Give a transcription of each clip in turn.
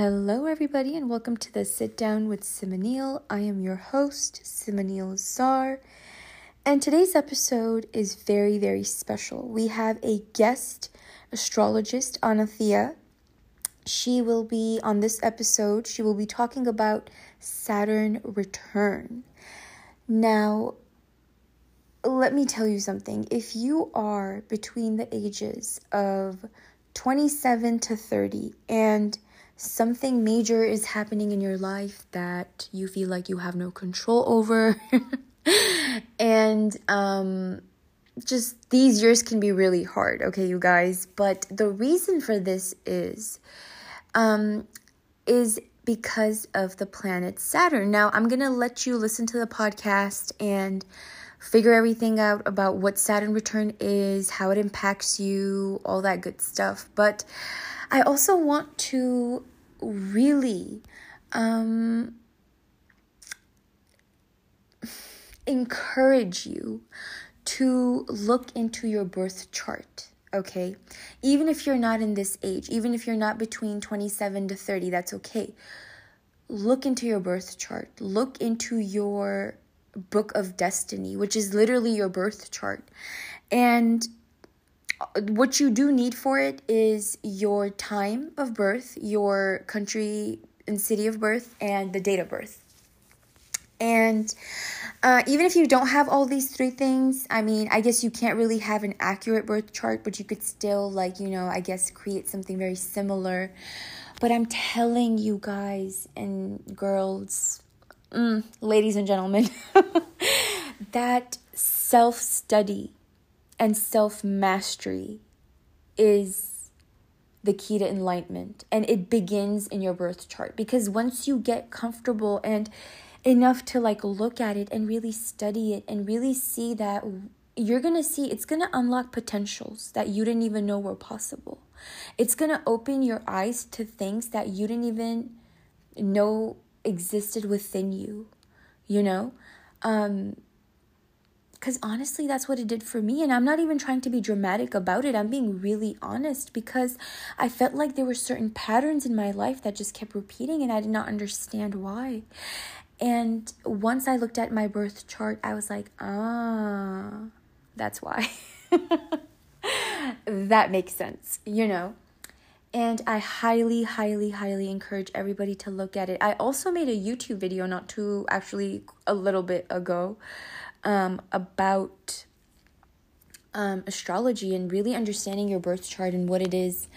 Hello everybody and welcome to the Sit Down with Simoneel. I am your host, Simoneel Czar, and today's episode is very, very special. We have a guest astrologist, Anna-Thea. She will be on this episode. She will be talking about Saturn Return. Now, let me tell you something. If you are between the ages of 27 to 30 and something major is happening in your life that you feel like you have no control over, and just these years can be really hard, okay, you guys? But the reason for this is because of the planet Saturn. Now, I'm going to let you listen to the podcast and figure everything out about what Saturn return is, how it impacts you, all that good stuff. But I also want to really encourage you to look into your birth chart, okay? Even if you're not in this age, even if you're not between 27 to 30, that's okay. Look into your birth chart. Look into your book of destiny, which is literally your birth chart. And what you do need for it is your time of birth, your country and city of birth, and the date of birth. And even if you don't have all these three things, I mean, I guess you can't really have an accurate birth chart, but you could still, like, you know, I guess create something very similar. But I'm telling you guys and girls, ladies and gentlemen, that self-study and self-mastery is the key to enlightenment. And it begins in your birth chart. Because once you get comfortable and enough to like look at it and really study it and really see that, you're going to see it's going to unlock potentials that you didn't even know were possible. It's going to open your eyes to things that you didn't even know existed within you, you know? Because honestly, that's what it did for me. And I'm not even trying to be dramatic about it. I'm being really honest because I felt like there were certain patterns in my life that just kept repeating and I did not understand why. And once I looked at my birth chart, I was like, ah, that's why. That makes sense, you know? And I highly, highly, highly encourage everybody to look at it. I also made a YouTube video a little bit ago, about astrology and really understanding your birth chart and what it is.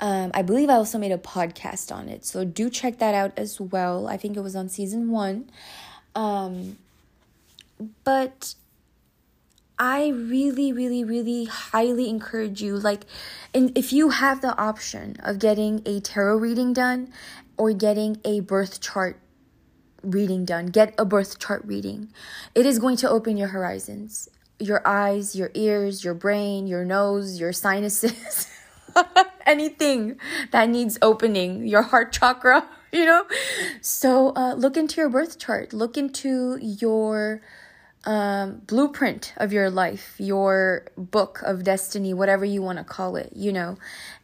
I believe I also made a podcast on it. So do check that out as well. I think it was on season 1. But I really, really, really highly encourage you, like, and if you have the option of getting a tarot reading done or getting a birth chart reading done, get a birth chart reading. It is going to open your horizons, your eyes, your ears, your brain, your nose, your sinuses, anything that needs opening, your heart chakra, you know? So look into your birth chart, look into your blueprint of your life, your book of destiny, whatever you want to call it, you know,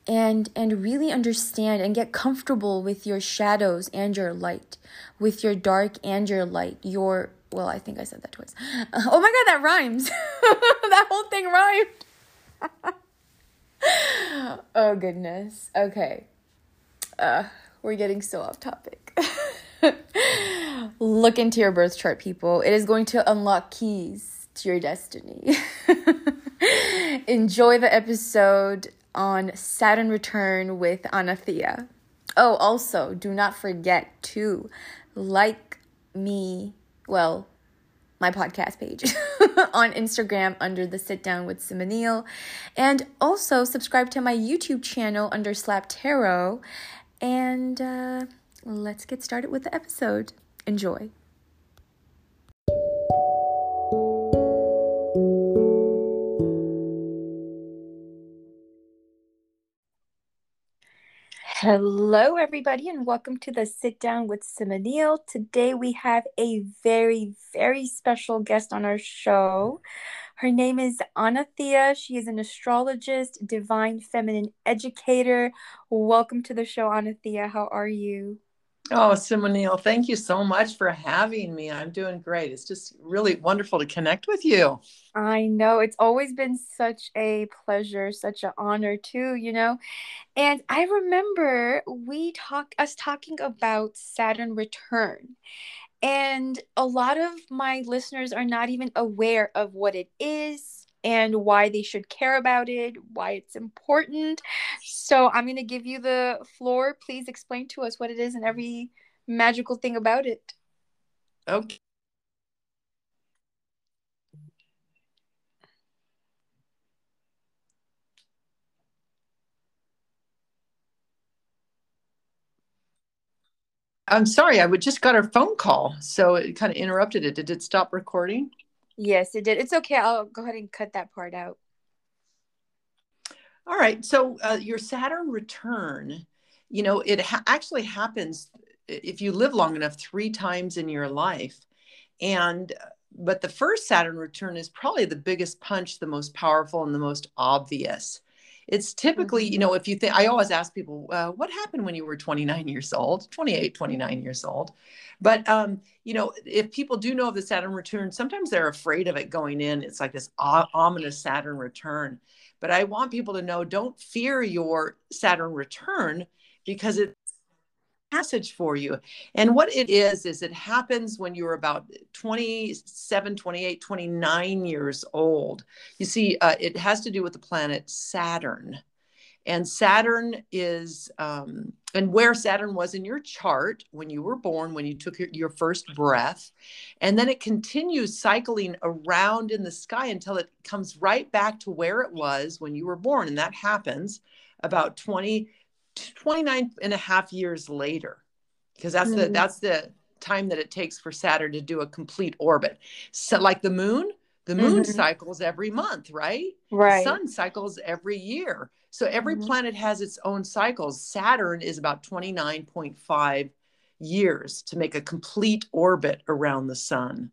and really understand and get comfortable with your shadows and your light, with your dark and your light, your, well, I think I said that twice. Oh my God, that rhymes. That whole thing rhymed. Oh goodness. Okay. We're getting so off topic. Look into your birth chart, people. It is going to unlock keys to your destiny. Enjoy the episode on Saturn Return with Anna-Thea. Oh, also, do not forget to like me, well, my podcast page on Instagram under the Sit Down with Simoneel. And also subscribe to my YouTube channel under Slap Tarot. And let's get started with the episode. Enjoy. Hello, everybody, and welcome to the Sit Down with Simoneel. Today we have a very, very special guest on our show. Her name is Anna-Thea. She is an astrologist, divine feminine educator. Welcome to the show, Anna-Thea. How are you? Oh, Simoneel, thank you so much for having me. I'm doing great. It's just really wonderful to connect with you. I know. It's always been such a pleasure, such an honor too, you know. And I remember us talking about Saturn Return. And a lot of my listeners are not even aware of what it is and why they should care about it, why it's important. So I'm going to give you the floor. Please explain to us what it is and every magical thing about it. Okay. I'm sorry, I just got a phone call, so it kind of interrupted it. Did it stop recording? Yes, it did. It's okay. I'll go ahead and cut that part out. All right. So your Saturn return, you know, it actually happens if you live long enough 3 times in your life. But the first Saturn return is probably the biggest punch, the most powerful, and the most obvious. It's typically, you know, if you think, I always ask people, what happened when you were 29 years old, 28, 29 years old? But, you know, if people do know of the Saturn return, sometimes they're afraid of it going in. It's like this ominous Saturn return. But I want people to know, don't fear your Saturn return, because it's a passage for you. And what it is it happens when you're about 27, 28, 29 years old. You see, it has to do with the planet Saturn. And Saturn is, and where Saturn was in your chart when you were born, when you took your first breath. And then it continues cycling around in the sky until it comes right back to where it was when you were born. And that happens about 29.5 years later, because that's the time that it takes for Saturn to do a complete orbit. So like the moon cycles every month, right? Right. The sun cycles every year. So every planet has its own cycles. Saturn is about 29.5 years to make a complete orbit around the sun.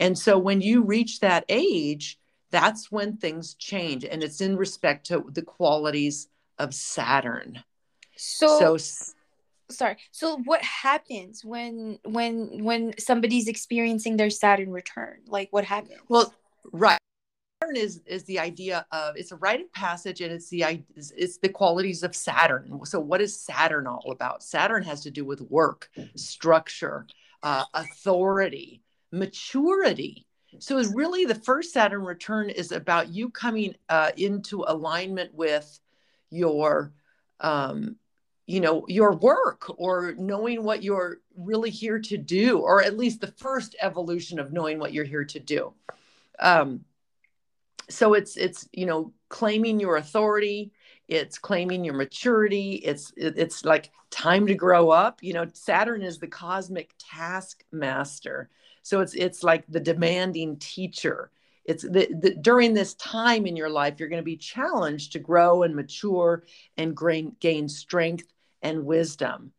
And so when you reach that age, that's when things change. And it's in respect to the qualities of Saturn. So what happens when somebody's experiencing their Saturn return? Like, what happens? Well, right. Saturn is the idea of, it's a rite of passage, and it's the qualities of Saturn. So what is Saturn all about? Saturn has to do with work, structure, authority, maturity. So it's really the first Saturn return is about you coming into alignment with your, you know, your work, or knowing what you're really here to do, or at least the first evolution of knowing what you're here to do. So it's, you know, claiming your authority, it's claiming your maturity. It's like time to grow up. You know, Saturn is the cosmic taskmaster. So it's like the demanding teacher. It's during this time in your life, you're going to be challenged to grow and mature and gain strength and wisdom.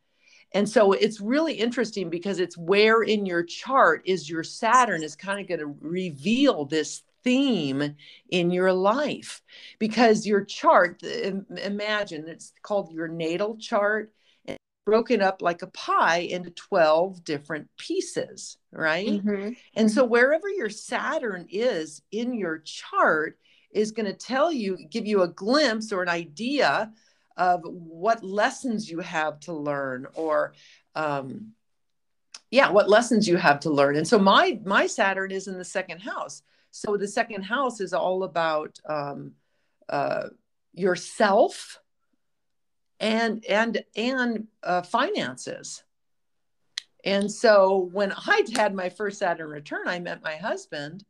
And so it's really interesting, because it's where in your chart is your Saturn is kind of going to reveal this theme in your life, because your chart, imagine it's called your natal chart, and broken up like a pie into 12 different pieces, right? And so wherever your Saturn is in your chart is going to give you a glimpse or an idea of what lessons you have to learn, or what lessons you have to learn. And so my Saturn is in the second house. So the second house is all about yourself and finances. And so when I had my first Saturn return, I met my husband,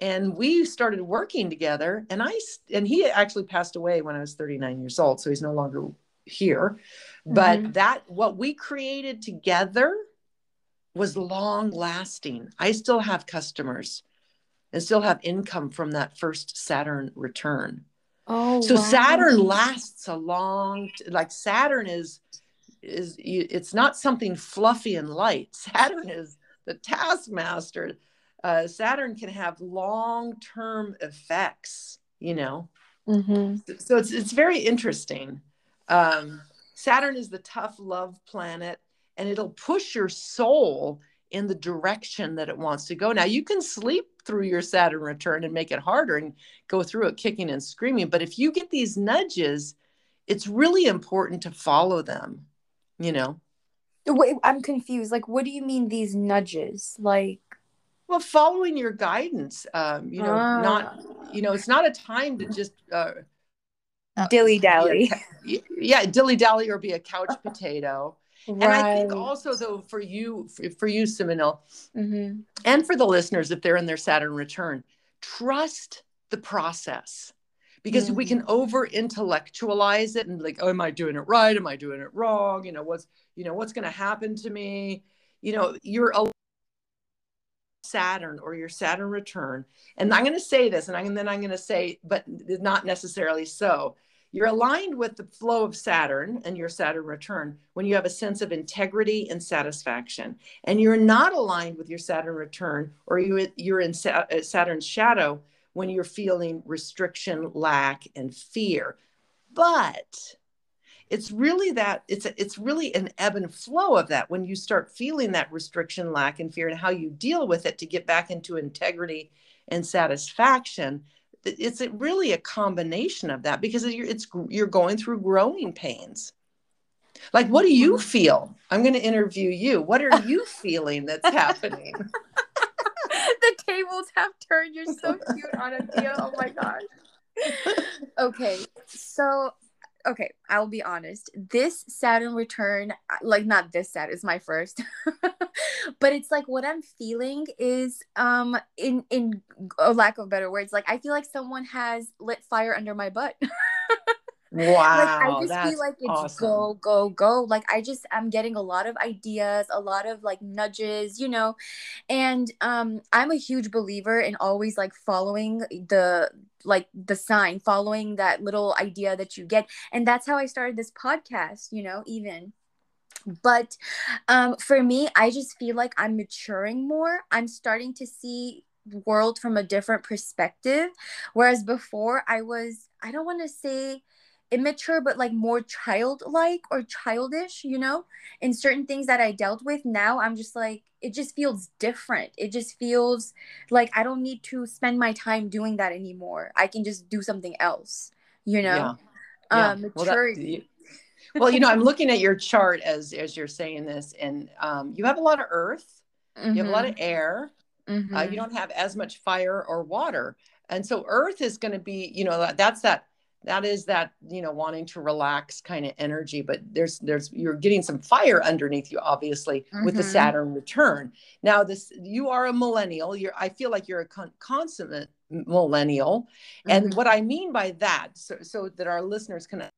and we started working together. And he actually passed away when I was 39 years old, so he's no longer here. But what we created together was long lasting. I still have customers and still have income from that first Saturn return. Oh, so wow. Saturn lasts a long, like Saturn is it's not something fluffy and light. Saturn is the taskmaster. Saturn can have long-term effects, you know. Mm-hmm. So it's very interesting. Saturn is the tough love planet, and it'll push your soul in the direction that it wants to go. Now, you can sleep through your Saturn return and make it harder and go through it kicking and screaming. But if you get these nudges, it's really important to follow them, you know. Wait, I'm confused. Like, what do you mean these nudges? Like, well, following your guidance, you know, it's not a time to just dilly-dally. Yeah, dilly-dally or be a couch potato. Right. And I think also, though, for you, Simoneel, mm-hmm. and for the listeners, if they're in their Saturn return, trust the process, because mm-hmm. we can over-intellectualize it and like, oh, am I doing it right? Am I doing it wrong? What's going to happen to me? You're a Saturn or your Saturn return, and I'm going to say this, and then I'm going to say, but not necessarily so. You're aligned with the flow of Saturn and your Saturn return when you have a sense of integrity and satisfaction. And you're not aligned with your Saturn return, or you're in Saturn's shadow when you're feeling restriction, lack, and fear. But it's really an ebb and flow of that, when you start feeling that restriction, lack, and fear, and how you deal with it to get back into integrity and satisfaction. It's really a combination of that, because you're going through growing pains. Like, what do you feel? I'm going to interview you. What are you feeling that's happening? The tables have turned. You're so cute, Anna-Thea. Oh my gosh. Okay, I'll be honest. This Saturn return, like, not this Saturn, it's my first. But it's like, what I'm feeling is, in a lack of better words, like, I feel like someone has lit fire under my butt. Wow, like, I just feel like it's awesome. Go, go, go. Like, I'm getting a lot of ideas, a lot of like nudges, you know, and I'm a huge believer in always like following the sign, following that little idea that you get. And that's how I started this podcast, even. But for me, I just feel like I'm maturing more. I'm starting to see the world from a different perspective. Whereas before I was, I don't want to say immature, but like more childlike or childish, in certain things that I dealt with. Now I'm just like, it just feels different. It just feels like I don't need to spend my time doing that anymore. I can just do something else, Yeah. Maturity. Well, I'm looking at your chart as you're saying this, and you have a lot of earth, mm-hmm. you have a lot of air, mm-hmm. You don't have as much fire or water. And so earth is going to be, that is wanting to relax kind of energy, but you're getting some fire underneath you, obviously, mm-hmm. with the Saturn return. Now you are a millennial. I feel like you're a consummate millennial. Mm-hmm. And what I mean by that, so that our listeners can understand,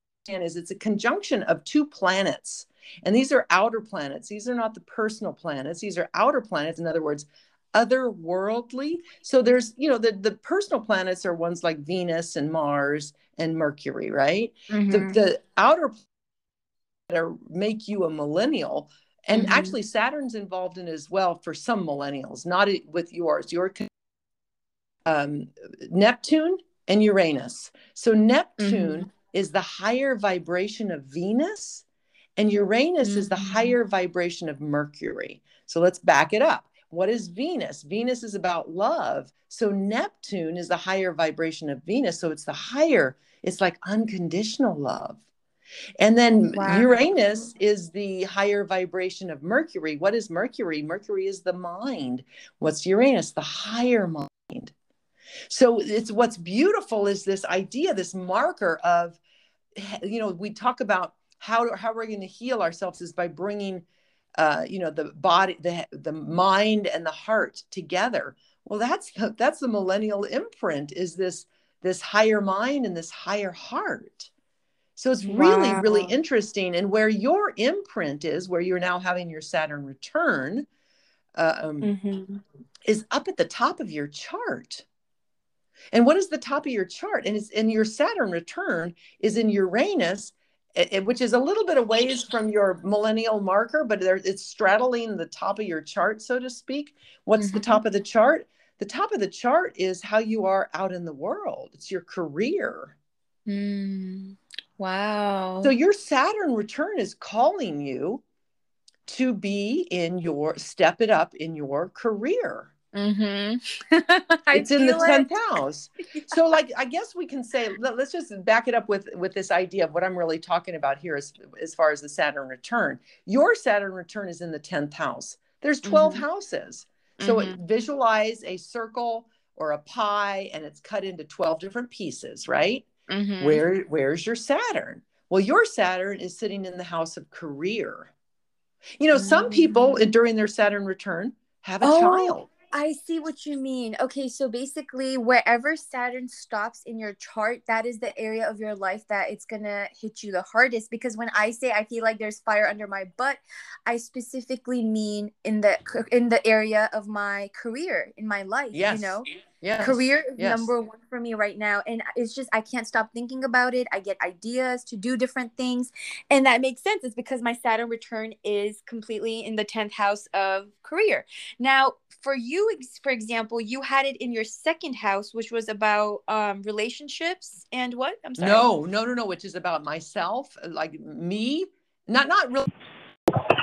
is it's a conjunction of two planets. And these are outer planets. These are not the personal planets. These are outer planets. In other words, otherworldly. So there's, the personal planets are ones like Venus and Mars and Mercury, right? Mm-hmm. The outer planets make you a millennial. And mm-hmm. actually Saturn's involved in it as well for some millennials, not with yours. You're Neptune and Uranus. So Neptune mm-hmm. is the higher vibration of Venus, and Uranus mm-hmm. is the higher vibration of Mercury. So let's back it up. What is Venus? Venus is about love. So Neptune is the higher vibration of Venus. So it's the higher, it's like unconditional love. And then wow. Uranus is the higher vibration of Mercury. What is Mercury? Mercury is the mind. What's Uranus? The higher mind. So it's, what's beautiful is this idea, this marker of, we talk about how we're going to heal ourselves is by bringing the body, the mind, and the heart together. Well, that's the millennial imprint, is this higher mind and this higher heart. So it's really, wow. really interesting. And where your imprint is, where you're now having your Saturn return, mm-hmm. is up at the top of your chart. And what is the top of your chart? And it's in your Saturn return is in Uranus, which is a little bit of ways from your millennial marker, but it's straddling the top of your chart, so to speak. What's mm-hmm. the top of the chart? the top of the chart is how you are out in the world. It's your career. Mm. Wow. So your Saturn return is calling you to be in your, step it up in your career. Mm-hmm. It's in the 10th house. Yeah. So like, I guess we can say, let's just back it up with this idea of what I'm really talking about here is, as far as the Saturn return. Your Saturn return is in the 10th house. There's 12 mm-hmm. houses. So mm-hmm. it visualize a circle or a pie, and it's cut into 12 different pieces, right? Mm-hmm. Where's your Saturn? Well, your Saturn is sitting in the house of career. You know, some people during their Saturn return have a child. I see what you mean. Okay, so basically wherever Saturn stops in your chart, that is the area of your life that it's gonna hit you the hardest. Because when I say I feel like there's fire under my butt, I specifically mean in the area of my career, in my life. Yes. You know? Yes. Career is number one for me right now. And it's just, I can't stop thinking about it. I get ideas to do different things. And that makes sense. It's because my Saturn return is completely in the 10th house of career. Now, for you, for example, you had it in your second house, which was about relationships and what? I'm sorry. No. Which is about myself, like me. Not really.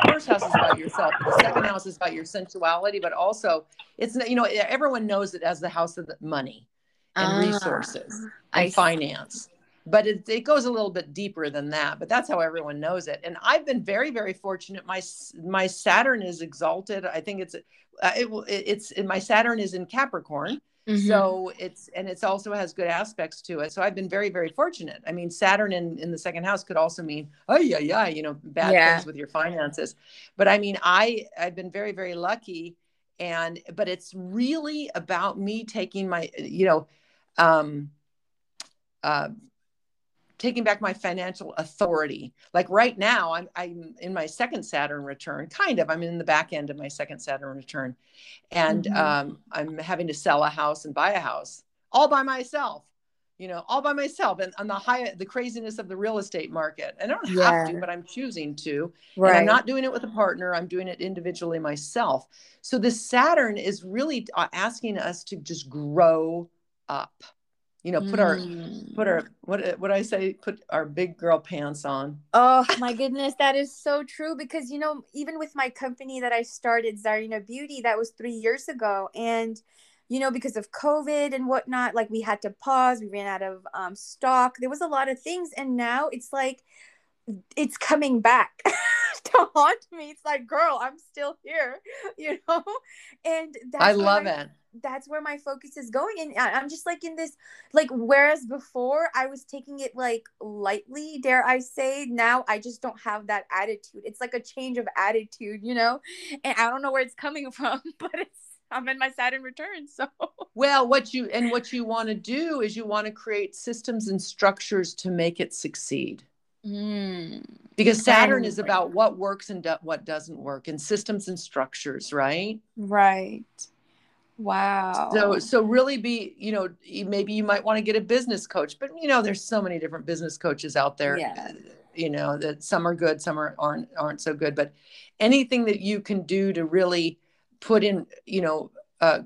First house is about yourself. The second house is about your sensuality, but also it's, you know, everyone knows it as the house of money and resources and finance, but it goes a little bit deeper than that, but that's how everyone knows it. And I've been very, very fortunate. My Saturn is exalted. I think my Saturn is in Capricorn. Mm-hmm. So it also has good aspects to it. So I've been very, very fortunate. I mean, Saturn in the second house could also mean, you know, bad things with your finances. But I mean, I've been very, very lucky. But it's really about me taking my, you know, taking back my financial authority. Like right now, I'm in my second Saturn return, kind of. I'm in the back end of my second Saturn return. And I'm having to sell a house and buy a house all by myself, you know, and on the craziness of the real estate market. And I don't have to, but I'm choosing to. Right. And I'm not doing it with a partner. I'm doing it individually myself. So this Saturn is really asking us to just grow up. You know, put our what I say, put our big girl pants on. Oh my goodness, that is so true. Because, you know, even with my company that I started, Zarina Beauty, that was 3 years ago. And, you know, because of COVID and whatnot, like we had to pause, we ran out of stock. There was a lot of things. And now it's like, it's coming back to haunt me. It's like, girl, I'm still here, you know? And that's that's where my focus is going. And I'm just like in this, like, whereas before I was taking it like lightly, dare I say, now I just don't have that attitude. It's like a change of attitude, you know, and I don't know where it's coming from, but I'm in my Saturn return. So, well, what you want to do is you want to create systems and structures to make it succeed. Mm. Because Saturn is about what works and what doesn't work, and systems and structures, right? Right. Wow. So really be, you know, maybe you might want to get a business coach, but you know, there's so many different business coaches out there, you know, that some are good, some aren't so good, but anything that you can do to really put in, you know,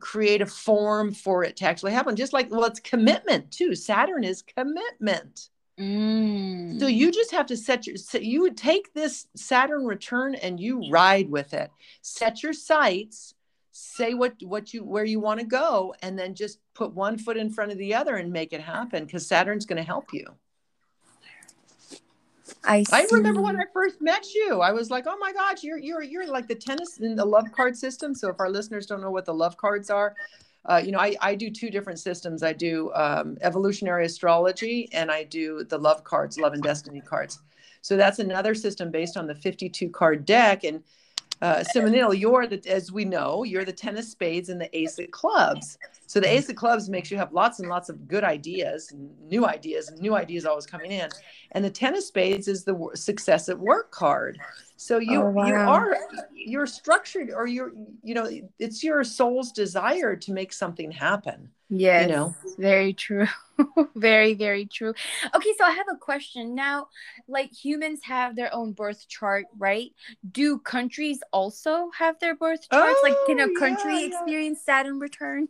create a form for it to actually happen. Just like, well, it's commitment too. Saturn is commitment. Mm. So you just have to you would take this Saturn return and you ride with it, set your sights, say where you want to go, and then just put one foot in front of the other and make it happen, because Saturn's going to help you. I remember when I first met you, I was like, oh my God, you're like the tennis and the love card system. So if our listeners don't know what the love cards are, you know, I do two different systems. I do evolutionary astrology, and I do the love cards, love and destiny cards. So that's another system based on the 52 card deck. And Simoneel, as we know, you're the 10 of spades and the ace of clubs. So the ace of clubs makes you have lots and lots of good ideas, and new ideas always coming in. And the 10 of spades is the success at work card. So you're structured, or you know, it's your soul's desire to make something happen. Yes, you know? Very true. Very, very true. Okay, so I have a question now. Like, humans have their own birth chart, right? Do countries also have their birth charts? Like, can a country experience Saturn return?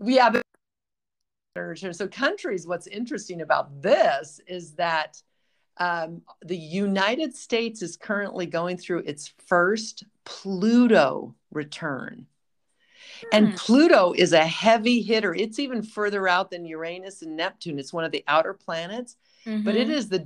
Yeah, but so countries, what's interesting about this is that the United States is currently going through its first Pluto return. And Pluto is a heavy hitter. It's even further out than Uranus and Neptune. It's one of the outer planets, but it is the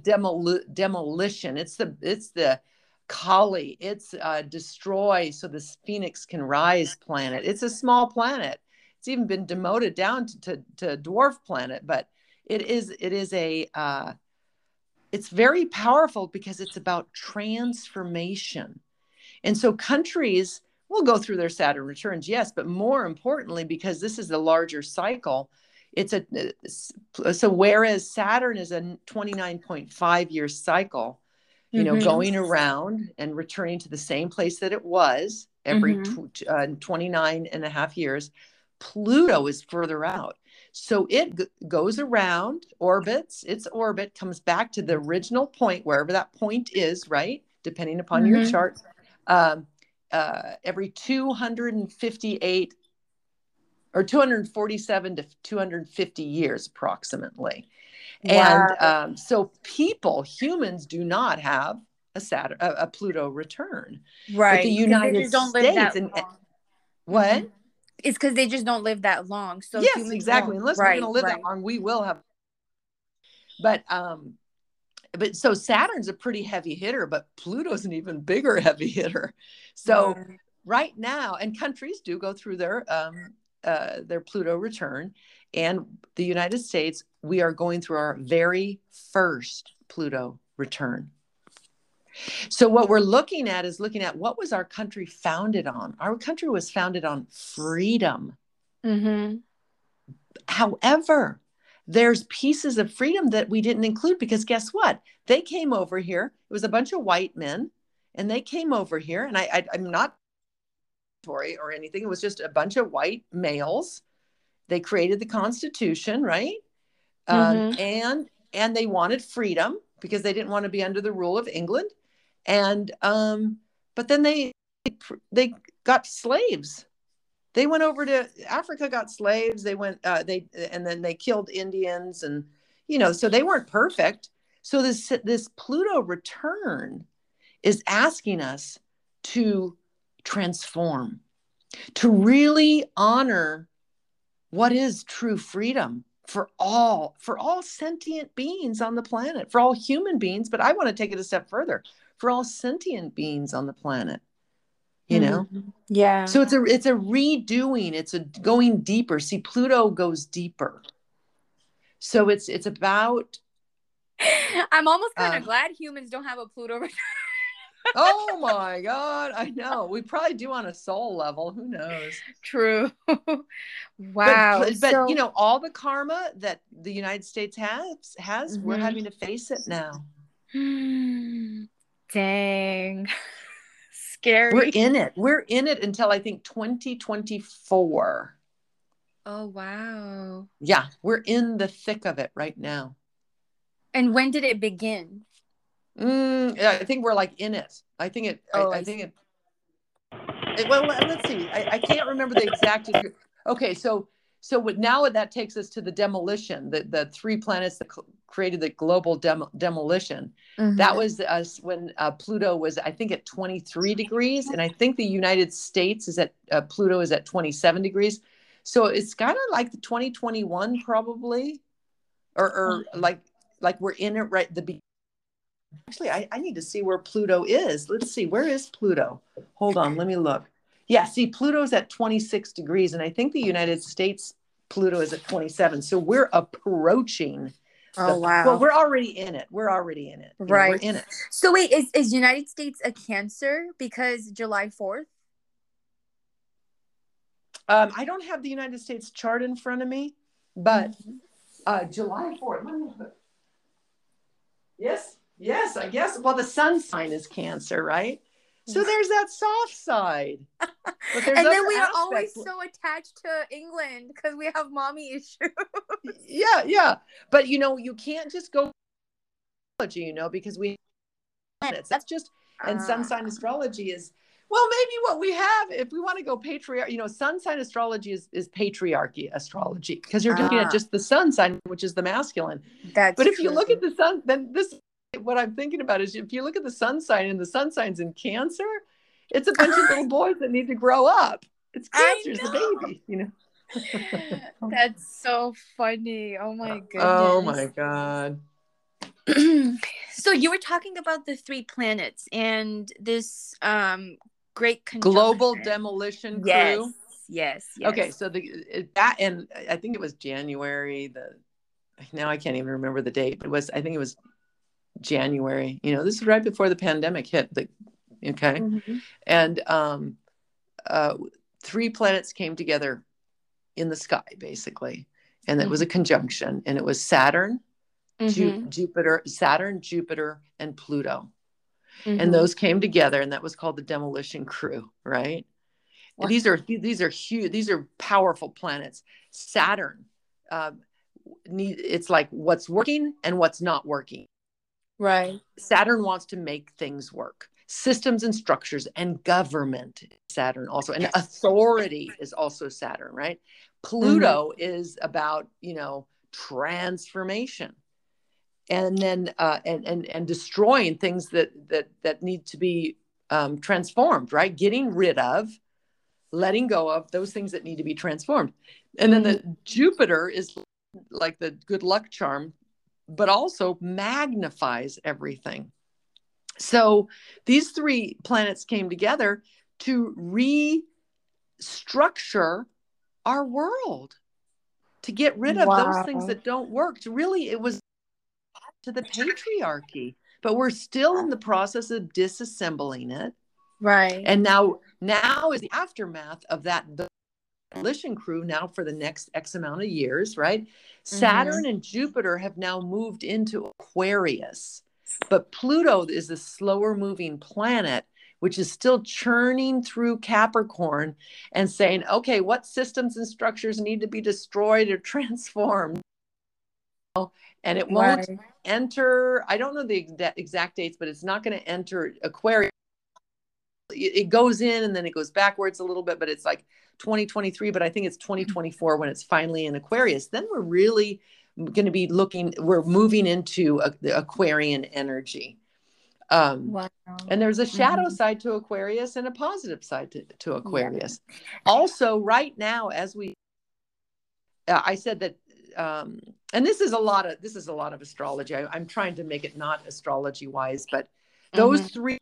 demolition. It's the Kali. It's destroy so this phoenix can rise planet. It's a small planet. It's even been demoted down to dwarf planet, but it's very powerful because it's about transformation. And so countries will go through their Saturn returns, yes, but more importantly, because this is the larger cycle, so whereas Saturn is a 29.5 year cycle, you know, going around and returning to the same place that it was every 29 and a half years, Pluto is further out. So it goes around, orbits, its orbit comes back to the original point, wherever that point is, right? Depending upon your chart, every 258 or 247 to 250 years approximately. Wow. And so humans do not have a Pluto return. Right. But the United States. What? It's because they just don't live that long. So yes, exactly. Unless we're going to live that long, we will have. But so Saturn's a pretty heavy hitter, but Pluto's an even bigger heavy hitter. So right now, and countries do go through their Pluto return, and the United States, we are going through our very first Pluto return. So what we're looking at what was our country founded on? Our country was founded on freedom. However, there's pieces of freedom that we didn't include because guess what? They came over here. It was a bunch of white men and they came over here, and I'm not Tory or anything. It was just a bunch of white males. They created the Constitution, right? And they wanted freedom because they didn't want to be under the rule of England. And, but then they got slaves. They went over to Africa, got slaves. They went, and then they killed Indians, and, you know, so they weren't perfect. So this Pluto return is asking us to transform, to really honor what is true freedom for all sentient beings on the planet, for all human beings. But I want to take it a step further, for all sentient beings on the planet. You know? Yeah. So it's a redoing. It's a going deeper. See, Pluto goes deeper. So it's about. I'm almost kind of glad humans don't have a Pluto return. Oh my God. I know. We probably do on a soul level. Who knows? True. Wow. But you know, all the karma that the United States has we're having to face it now. Dang. Scary. We're in it until I think 2024. Oh, wow. Yeah. We're in the thick of it right now. And when did it begin? I think we're like in it. Well, let's see. I can't remember the exact. Okay. So now that takes us to the demolition, the three planets that created the global demolition. That was us when Pluto was, I think, at 23 degrees. And I think the United States is at, Pluto is at 27 degrees. So it's kind of like the 2021 probably, or like we're in it right at the beginning. Actually, I need to see where Pluto is. Let's see. Where is Pluto? Hold on. Let me look. Yeah. See, Pluto's at 26 degrees. And I think the United States Pluto is at 27. So we're approaching. Oh, wow. Well, we're already in it. Right. We're in it. So wait, is United States a Cancer because July 4th? I don't have the United States chart in front of me, but July 4th. Let me look. Yes. Yes, I guess. Well, the sun sign is Cancer, right? So there's that soft side. But and then we are always so attached to England because we have mommy issues. Yeah. But, you know, you can't just go because we have planets. That's just, and sun sign astrology is, Well, maybe what we have, if we want to go patriarch, you know, sun sign astrology is patriarchy astrology, because you're looking at just the sun sign, which is the masculine. That's but if true. You look at the sun, then this, what I'm thinking about is if you look at the sun sign and the sun sign's in Cancer, it's a bunch of little boys that need to grow up. It's Cancer's the baby, you know. That's so funny. Oh my goodness. Oh my God. So you were talking about the three planets and this great global demolition crew. Yes. Okay, so that, and I think it was January. Now I can't even remember the date. But I think it was January. You know, this is right before the pandemic hit. And three planets came together in the sky, basically, and it was a conjunction, and it was Saturn, Jupiter, and Pluto, and those came together, and that was called the demolition crew, right? Wow. And these are huge, these are powerful planets. Saturn, it's like what's working and what's not working, right? Saturn wants to make things work. Systems and structures and government, Saturn also, and authority is also Saturn, right? Pluto is about, you know, transformation, and then and destroying things that need to be transformed, right? Getting rid of, letting go of those things that need to be transformed. And then the Jupiter is like the good luck charm, but also magnifies everything. So these three planets came together to restructure our world, to get rid of those things that don't work. Really, it was to the patriarchy, but we're still in the process of disassembling it. Right. And now is the aftermath of that demolition crew now for the next X amount of years, right? Saturn and Jupiter have now moved into Aquarius. But Pluto is a slower moving planet, which is still churning through Capricorn and saying, okay, what systems and structures need to be destroyed or transformed? And it won't enter, I don't know the exact dates, but it's not going to enter Aquarius. It goes in and then it goes backwards a little bit, but it's like 2023, but I think it's 2024 when it's finally in Aquarius. Then we're really going to be moving into the Aquarian energy. And there's a shadow side to Aquarius and a positive side to Aquarius. Yeah. Also right now, as we, I said that, and this is a lot of astrology. I'm trying to make it not astrology wise, but those three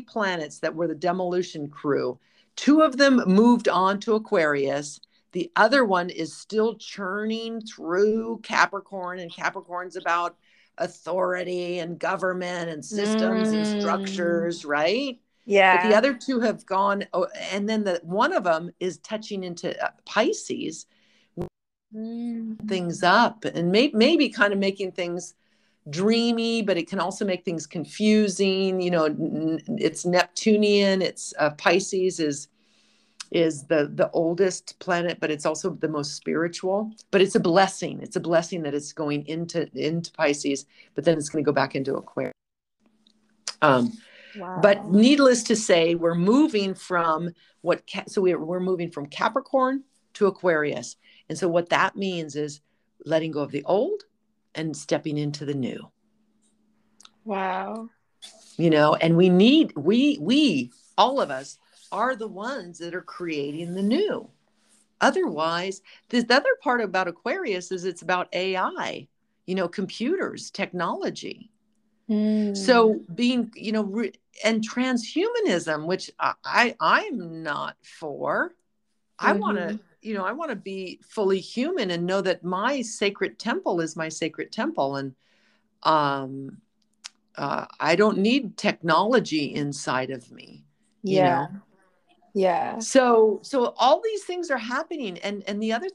planets that were the demolition crew, two of them moved on to Aquarius. The other one is still churning through Capricorn, and Capricorn's about authority and government and systems and structures, right? Yeah. But the other two have gone, and then one of them is touching into Pisces, things up, and maybe kind of making things dreamy, but it can also make things confusing. You know, it's Neptunian. It's Pisces is the oldest planet, but it's also the most spiritual, but it's a blessing. It's a blessing that it's going into Pisces, but then it's going to go back into Aquarius. But needless to say, we're moving from we're moving from Capricorn to Aquarius. And so what that means is letting go of the old and stepping into the new. Wow. You know, and we all of us are the ones that are creating the new. Otherwise, the other part about Aquarius is it's about AI, you know, computers, technology. So being, you know, and transhumanism, which I'm not for. I want to be fully human and know that my sacred temple is my sacred temple. And I don't need technology inside of me, you know? Yeah. So all these things are happening. And the other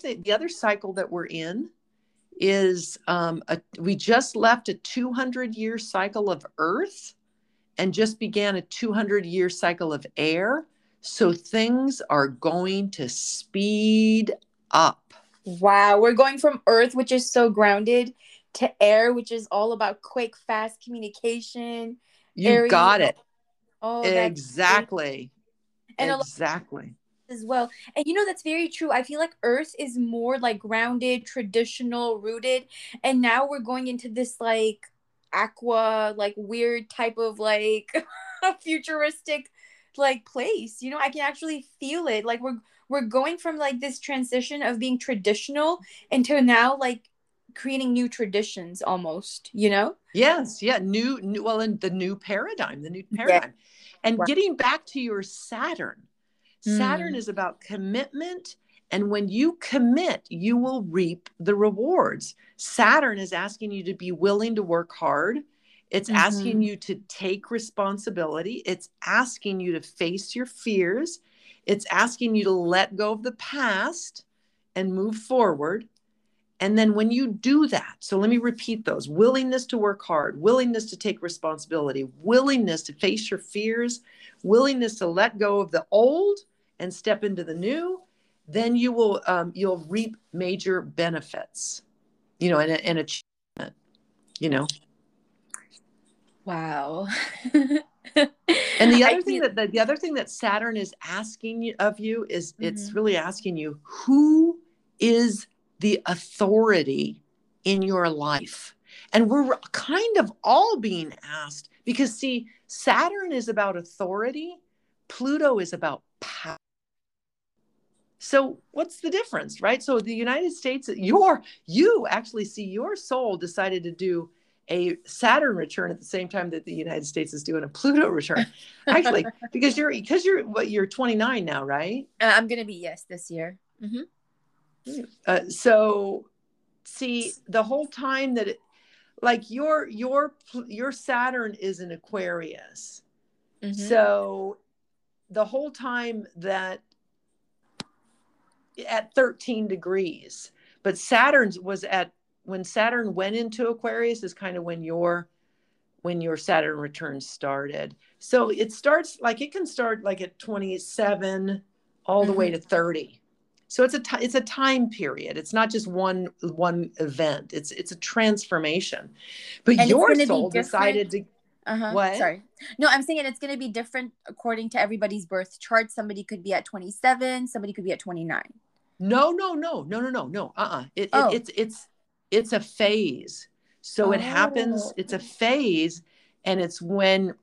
cycle that we're in is, we just left a 200-year cycle of Earth and just began a 200-year cycle of air. So things are going to speed up. Wow. We're going from Earth, which is so grounded, to air, which is all about quick, fast communication. You got it. Oh, exactly. And exactly. As well. And you know, that's very true. I feel like Earth is more like grounded, traditional, rooted. And now we're going into this like aqua, like weird type of like futuristic like place. You know, I can actually feel it. Like we're going from like this transition of being traditional into now like creating new traditions almost, you know? Yes. Yeah. New well, and the new paradigm. Yeah. And wow. Getting back to your Saturn is about commitment. And when you commit, you will reap the rewards. Saturn is asking you to be willing to work hard. It's asking you to take responsibility. It's asking you to face your fears. It's asking you to let go of the past and move forward. And then when you do that, so let me repeat those: willingness to work hard, willingness to take responsibility, willingness to face your fears, willingness to let go of the old and step into the new, then you will, you'll reap major benefits, you know, and achievement, you know. Wow. And the other thing that Saturn is asking of you is it's really asking you, who is the authority in your life? And we're kind of all being asked, because see, Saturn is about authority. Pluto is about power. So what's the difference, right? So the United States, you actually see your soul decided to do a Saturn return at the same time that the United States is doing a Pluto return, actually, because you're 29 now, right? I'm going to be, yes, this year. Mm-hmm. So see, the whole time that your Saturn is in Aquarius. Mm-hmm. So the whole time that at 13 degrees, but Saturn's was at, when Saturn went into Aquarius is kind of when your Saturn return started. So it starts like, it can start like at 27 all the way to 30. So it's a time period. It's not just one event. It's a transformation. But and your soul decided to what? Sorry. No, I'm saying it's going to be different according to everybody's birth chart. Somebody could be at 27, somebody could be at 29. No. It's a phase. So it happens. It's a phase. And it's when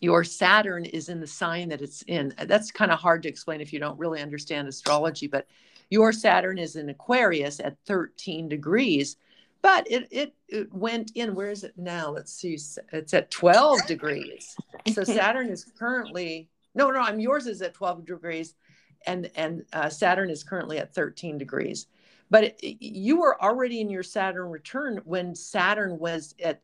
your Saturn is in the sign that it's in. That's kind of hard to explain if you don't really understand astrology, but your Saturn is in Aquarius at 13 degrees, but it went in. Where is it now? Let's see. It's at 12 degrees. So Saturn is currently, yours is at 12 degrees and Saturn is currently at 13 degrees. But you were already in your Saturn return when Saturn was at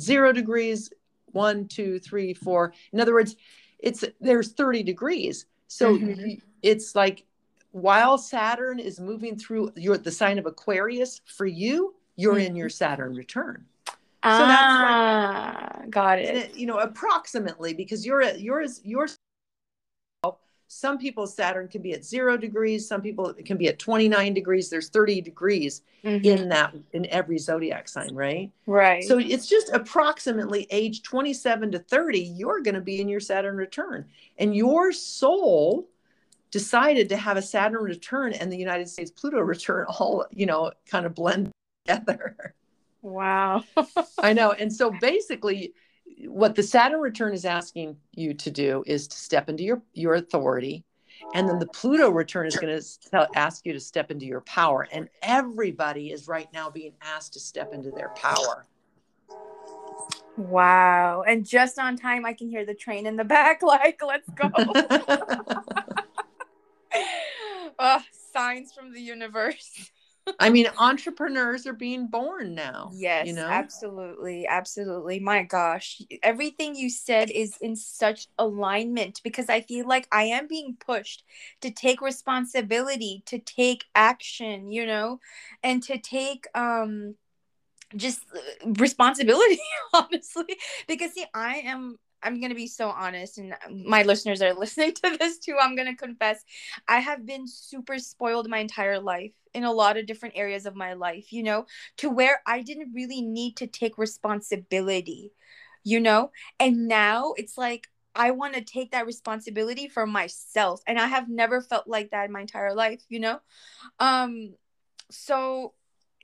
0 degrees, 1, 2, 3, 4. In other words, there's 30 degrees. So it's like, while Saturn is moving through the sign of Aquarius for you, you're in your Saturn return. So that's like, got it. Approximately, because you're some people's Saturn can be at 0 degrees. Some people can be at 29 degrees. There's 30 degrees in every zodiac sign, right? Right. So it's just approximately age 27 to 30, you're going to be in your Saturn return. And your soul decided to have a Saturn return and the United States Pluto return all, kind of blend together. Wow. I know. And so basically, what the Saturn return is asking you to do is to step into your authority. And then the Pluto return is going to ask you to step into your power. And everybody is right now being asked to step into their power. Wow. And just on time, I can hear the train in the back. Like, let's go. Signs from the universe. I mean, entrepreneurs are being born now. Yes, absolutely. Absolutely. My gosh. Everything you said is in such alignment, because I feel like I am being pushed to take responsibility, to take action, and to take just responsibility, honestly, because see, I'm going to be so honest, and my listeners are listening to this too. I'm going to confess, I have been super spoiled my entire life in a lot of different areas of my life, to where I didn't really need to take responsibility, and now it's like I want to take that responsibility for myself. And I have never felt like that in my entire life, you know? So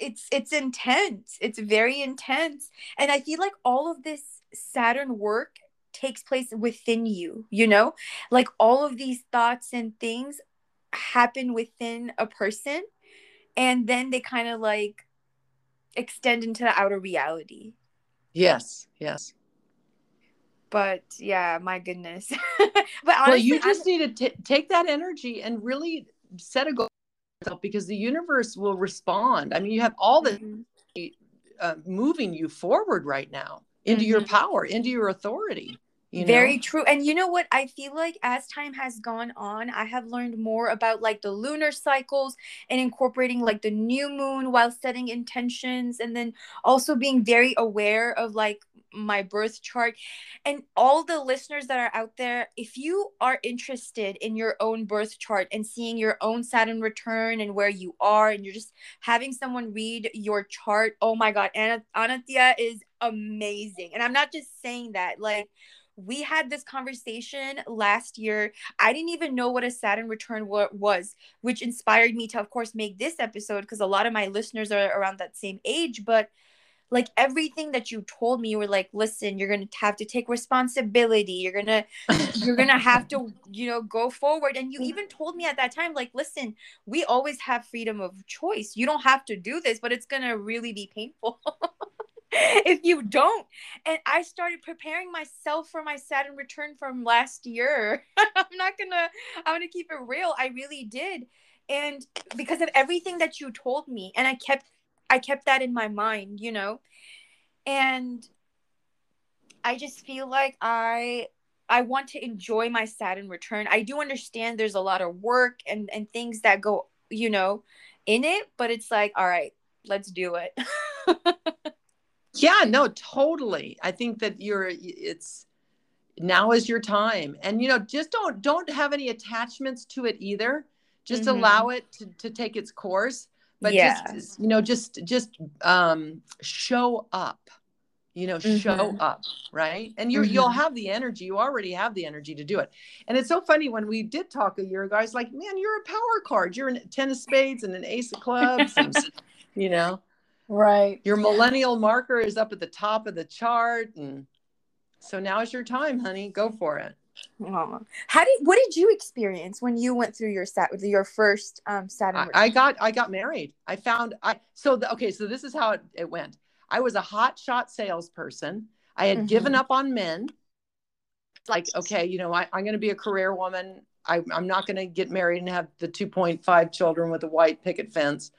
it's intense. It's very intense. And I feel like all of this Saturn work takes place within you, you know? Like all of these thoughts and things happen within a person. And then they kind of like extend into the outer reality. Yes, yes. But yeah, my goodness. But honestly, well, you just need to take that energy and really set a goal for yourself, because the universe will respond. I mean, you have all this moving you forward right now into your power, into your authority. You know? Very true. And you know what? I feel like as time has gone on, I have learned more about like the lunar cycles and incorporating like the new moon while setting intentions, and then also being very aware of like my birth chart. And all the listeners that are out there, if you are interested in your own birth chart and seeing your own Saturn return and where you are, and you're just having someone read your chart, oh my God, Anna-Thea is amazing. And I'm not just saying that. Like, we had this conversation last year. I didn't even know what a Saturn return was, which inspired me to, of course, make this episode, because a lot of my listeners are around that same age. But like everything that you told me, you were like, listen, you're going to have to take responsibility. You're going to have to, you know, go forward. And you even told me at that time, like, listen, we always have freedom of choice. You don't have to do this, but it's going to really be painful if you don't. And I started preparing myself for my Saturn return from last year. I'm going to keep it real. I really did. And because of everything that you told me, and I kept that in my mind, you know, and I just feel like I want to enjoy my Saturn return. I do understand there's a lot of work and things that go, you know, in it, but it's like, all right, let's do it. Yeah, no, totally. I think that now is your time. And, you know, just don't have any attachments to it either. Just allow it to take its course. But just, you know, just show up, you know, show up. Right. And you'll have the energy. You already have the energy to do it. And it's so funny, when we did talk a year ago, I was like, man, you're a power card. You're a 10 of spades and an ace of clubs, and, you know, right. Your millennial marker is up at the top of the chart. And so now is your time, honey. Go for it. Aww. What did you experience when you went through your first Saturn return? I got married. So this is how it went. I was a hot shot salesperson. I had given up on men. Like, okay, you know, I'm going to be a career woman. I'm not going to get married and have the 2.5 children with a white picket fence.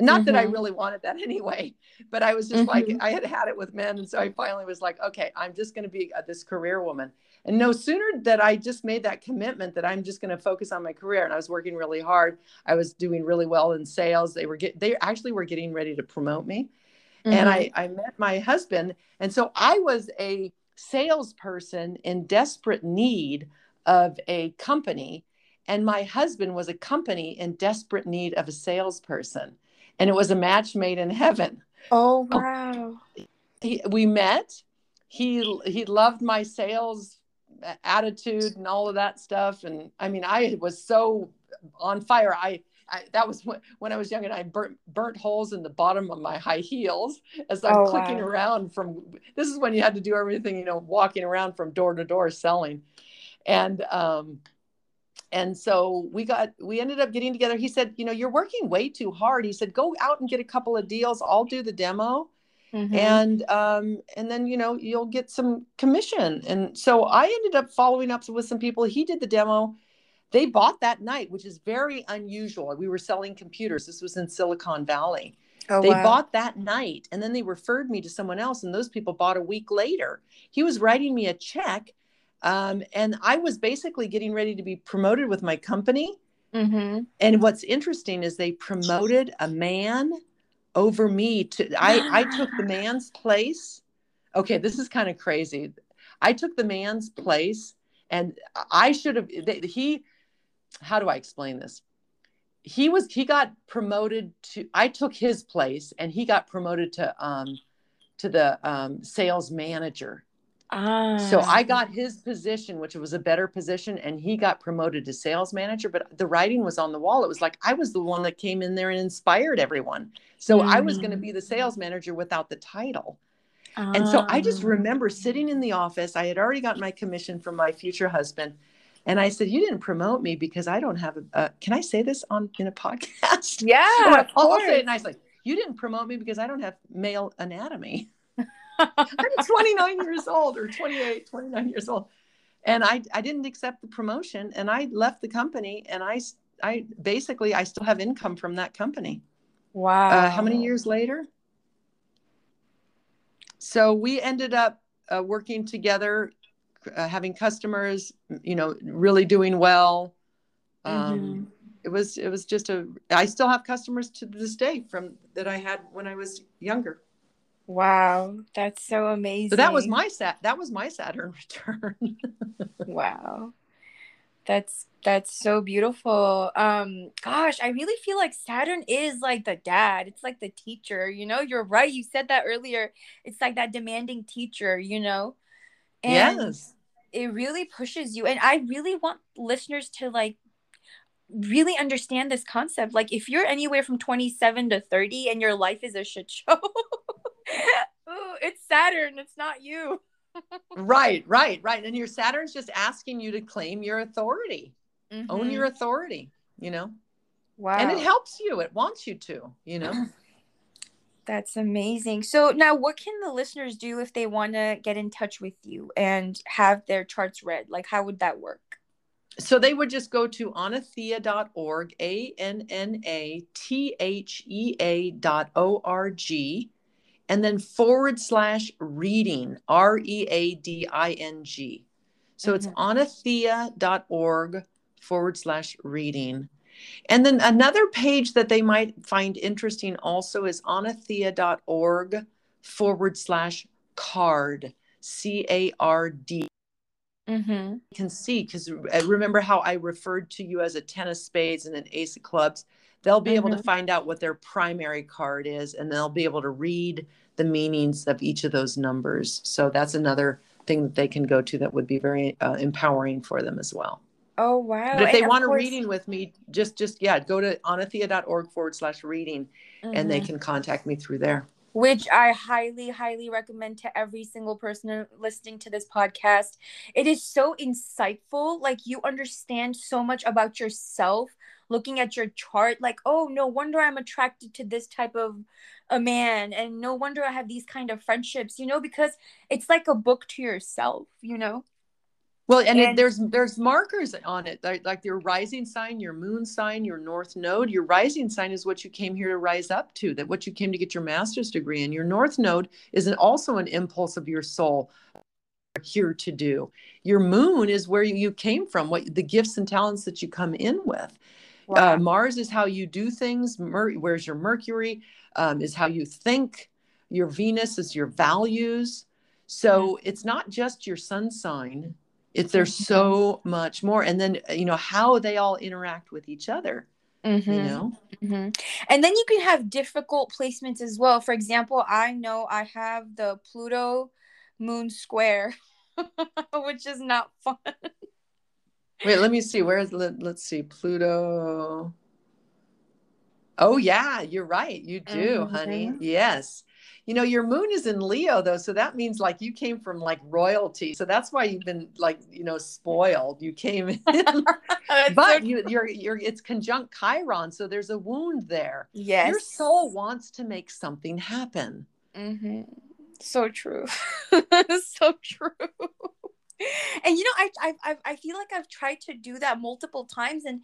Not that I really wanted that anyway, but I was just like, I had it with men. And so I finally was like, okay, I'm just going to be this career woman. And no sooner that I just made that commitment that I'm just going to focus on my career. And I was working really hard. I was doing really well in sales. They actually were getting ready to promote me. And I met my husband. And so I was a salesperson in desperate need of a company. And my husband was a company in desperate need of a salesperson. And it was a match made in heaven. Oh, wow. We met. He loved my sales attitude and all of that stuff. And I mean, I was so on fire. That was when I was young, and I burnt holes in the bottom of my high heels as I'm clicking around this is when you had to do everything, you know, walking around from door to door selling. And so we ended up getting together. He said, you know, you're working way too hard. He said, go out and get a couple of deals. I'll do the demo. And then, you know, you'll get some commission. And so I ended up following up with some people. He did the demo. They bought that night, which is very unusual. We were selling computers. This was in Silicon Valley. They bought that night, and then they referred me to someone else. And those people bought a week later. He was writing me a check. And I was basically getting ready to be promoted with my company. And what's interesting is they promoted a man over me. I took the man's place. Okay, this is kind of crazy. I took the man's place, and I should have. How do I explain this? He got promoted to. I took his place, and he got promoted to the sales manager. So I got his position, which was a better position, and he got promoted to sales manager, but the writing was on the wall. It was like, I was the one that came in there and inspired everyone. So I was going to be the sales manager without the title. And so I just remember sitting in the office. I had already gotten my commission from my future husband. And I said, you didn't promote me because I don't have a can I say this in a podcast? Yeah. I'll say it nicely. You didn't promote me because I don't have male anatomy. I'm 29 years old or 28, 29 years old. And I didn't accept the promotion, and I left the company, and I basically, I still have income from that company. Wow. How many years later? So we ended up working together, having customers, you know, really doing well. It was just I still have customers to this day from that I had when I was younger. Wow, that's so amazing. So that was my Saturn return. Wow. That's so beautiful. Gosh, I really feel like Saturn is like the dad. It's like the teacher, you know. You're right. You said that earlier. It's like that demanding teacher, you know. And yes. It really pushes you. And I really want listeners to like really understand this concept. Like if you're anywhere from 27 to 30 and your life is a shit show, ooh, it's Saturn. It's not you. Right. And your Saturn's just asking you to claim your authority, own your authority, you know? Wow. And it helps you. It wants you to, you know? That's amazing. So now what can the listeners do if they want to get in touch with you and have their charts read? Like, how would that work? So they would just go to Anna-Thea.org, ANNATHEA.org. And then /reading, READING. So it's Anna-Thea.org /reading. And then another page that they might find interesting also is Anna-Thea.org /card, CARD. You can see, because remember how I referred to you as a 10 of spades and an ace of clubs. They'll be able to find out what their primary card is, and they'll be able to read the meanings of each of those numbers. So that's another thing that they can go to that would be very empowering for them as well. Oh, wow. But if they want a reading with me, just go to Anna-Thea.org /reading, and they can contact me through there. Which I highly, highly recommend to every single person listening to this podcast. It is so insightful. Like, you understand so much about yourself looking at your chart. Like, oh, no wonder I'm attracted to this type of a man. And no wonder I have these kind of friendships, you know, because it's like a book to yourself, you know. Well, and there's markers on it, like your rising sign, your moon sign, your north node. Your rising sign is what you came here to rise up to, that what you came to get your master's degree in. Your north node is also an impulse of your soul, here to do. Your moon is where you came from, what the gifts and talents that you come in with. Wow. Mars is how you do things. Where's your Mercury is how you think. Your Venus is your values. So it's not just your sun sign. There's so much more. And then, you know, how they all interact with each other, you know. And then you can have difficult placements as well. For example, I know I have the Pluto moon square, which is not fun. Wait, let me see. Let's see. Pluto. Oh, yeah, you're right. You do, honey. Yes. You know, your moon is in Leo, though. So that means like you came from like royalty. So that's why you've been like, you know, spoiled. You came in. But it's conjunct Chiron. So there's a wound there. Yes. Your soul wants to make something happen. So true. So true. And, you know, I feel like I've tried to do that multiple times. And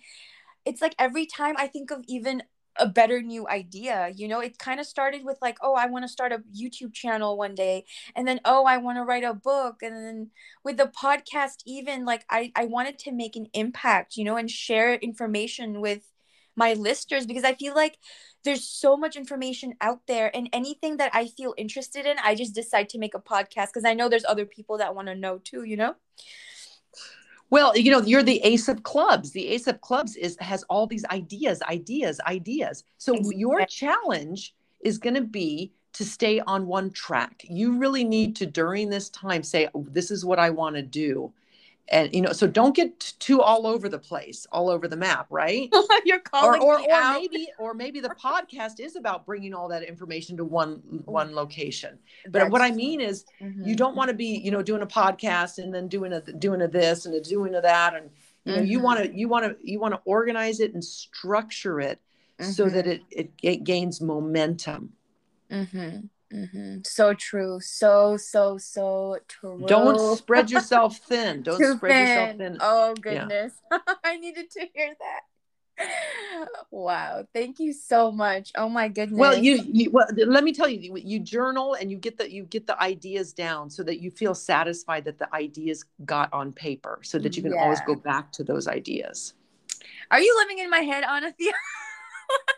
it's like every time I think of even a better new idea, you know, it kind of started with like, oh, I want to start a YouTube channel one day. And then, oh, I want to write a book. And then with the podcast, even like I wanted to make an impact, you know, and share information with my listeners, because I feel like there's so much information out there, and anything that I feel interested in, I just decide to make a podcast because I know there's other people that want to know too, you know? Well, you know, you're the ace of clubs. The ace of clubs has all these ideas. So your challenge is going to be to stay on one track. You really need to, during this time, say, oh, this is what I want to do. And, you know, so don't get too all over the place, all over the map, right? You're calling me out. Or maybe the podcast is about bringing all that information to one location. But what I mean is, you don't want to be, you know, doing a podcast and then doing this and doing that. And you know, you want to organize it and structure it so that it gains momentum. So true. So true. Don't spread yourself thin. Don't spread yourself thin. Oh, goodness. Yeah. I needed to hear that. Wow. Thank you so much. Oh my goodness. Well, let me tell you, you journal and you get the ideas down so that you feel satisfied that the ideas got on paper so that you can always go back to those ideas. Are you living in my head, Anna-Thea?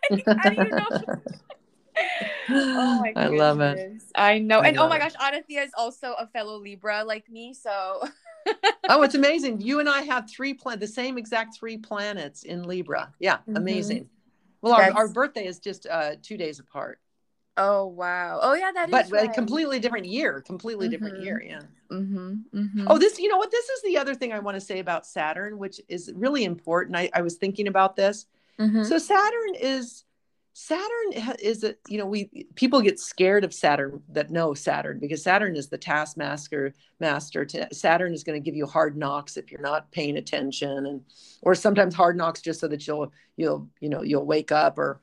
How do you know? Oh my goodness. I love it. I know. And oh my gosh, Anna-Thea is also a fellow Libra like me. So oh, it's amazing. You and I have the same exact three planets in Libra. Yeah, amazing. Well, our birthday is just 2 days apart. Oh wow. Oh yeah, that is right. But completely different year. Yeah. Oh, you know what? This is the other thing I want to say about Saturn, which is really important. I was thinking about this. So Saturn is a, you know, people get scared of Saturn that know Saturn, because Saturn is the taskmaster. Saturn is going to give you hard knocks if you're not paying attention, or sometimes hard knocks just so that you'll wake up, or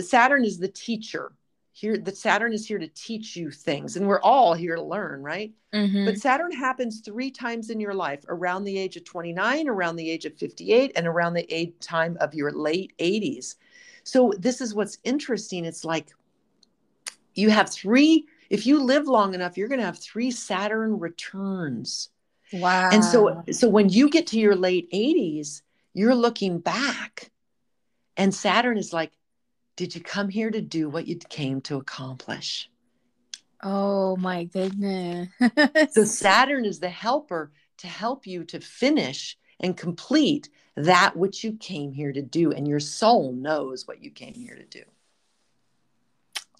Saturn is the teacher here. That Saturn is here to teach you things, and we're all here to learn, right? But Saturn happens 3 times in your life, around the age of 29, around the age of 58, and around the time of your late 80s. So this is what's interesting. It's like you have 3, if you live long enough, you're going to have 3 Saturn returns. Wow. And so when you get to your late 80s, you're looking back and Saturn is like, did you come here to do what you came to accomplish? Oh my goodness. So Saturn is the helper to help you to finish and complete that which you came here to do. And your soul knows what you came here to do.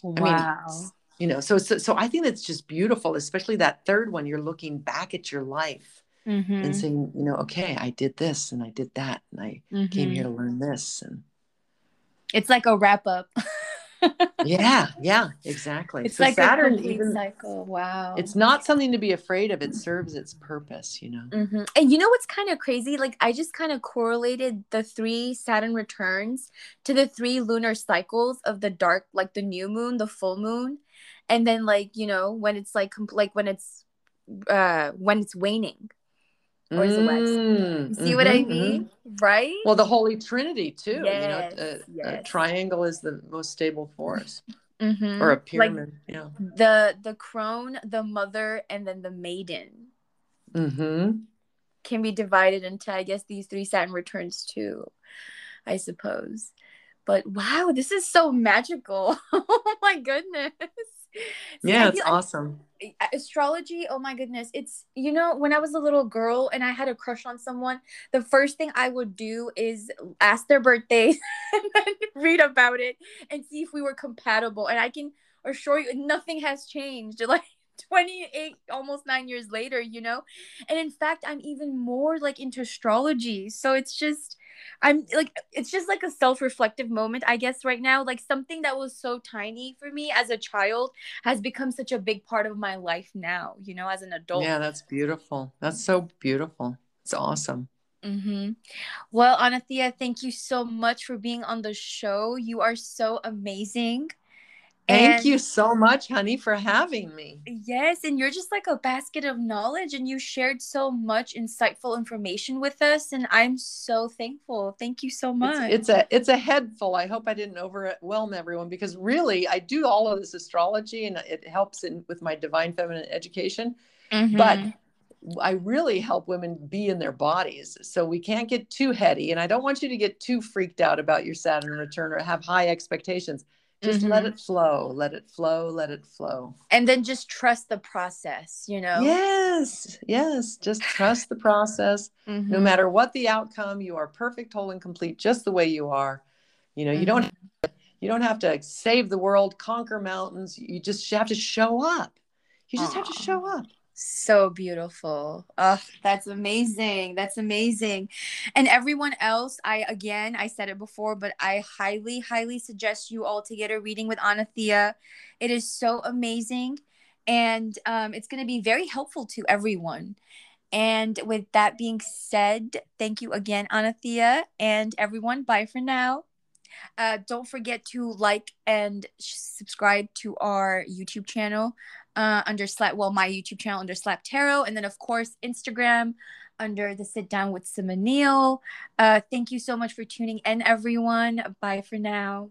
Wow. I mean, you know, so I think that's just beautiful, especially that 3rd one. You're looking back at your life and saying, you know, okay, I did this and I did that. And I came here to learn this. And it's like a wrap up. yeah, exactly. It's so like Saturn, a complete cycle. Wow. It's not something to be afraid of. It serves its purpose, you know. And you know what's kind of crazy? Like, I just kind of correlated the 3 Saturn returns to the 3 lunar cycles of the dark, like the new moon, the full moon, and then, like, you know, when it's like when it's waning. Or is it wax? See what I mean? Right? Well, the Holy Trinity too. Yes, you know, a triangle is the most stable force, or a pyramid. Like the crone, the mother, and then the maiden can be divided into, I guess, these 3 Saturn returns too, I suppose. But wow, this is so magical! Oh my goodness. Yeah, it's awesome. Astrology, oh my goodness. It's, you know, when I was a little girl and I had a crush on someone, the first thing I would do is ask their birthdays and then read about it and see if we were compatible. And I can assure you, nothing has changed. Like 28, almost 9 years later, you know? And in fact, I'm even more like into astrology. So it's just like a self-reflective moment, I guess, right now. Like something that was so tiny for me as a child has become such a big part of my life now, you know, as an adult. Yeah, that's beautiful. That's so beautiful. It's awesome. Well, Anna-Thea, thank you so much for being on the show. You are so amazing. Thank you so much, honey, for having me. Yes, and you're just like a basket of knowledge, and you shared so much insightful information with us, and I'm so thankful. Thank you so much. It's a head full. I hope I didn't overwhelm everyone, because really, I do all of this astrology, and it helps with my divine feminine education, but I really help women be in their bodies. So we can't get too heady, and I don't want you to get too freaked out about your Saturn return or have high expectations. Just let it flow, let it flow, let it flow. And then just trust the process, you know? Yes. Just trust the process. No matter what the outcome, you are perfect, whole, and complete, just the way you are. You know, you don't, You don't have to save the world, conquer mountains. You just have to show up. You just have to show up. So beautiful. Oh, that's amazing. That's amazing. And everyone else, I said it before, but I highly, highly suggest you all to get a reading with Anna-Thea. It is so amazing. And it's going to be very helpful to everyone. And with that being said, thank you again, Anna-Thea, and everyone. Bye for now. Don't forget to like and subscribe to our YouTube channel under Slap. Well, my YouTube channel under Slap Tarot, and then of course Instagram under the Sit Down with Simoneel. Thank you so much for tuning in, everyone. Bye for now.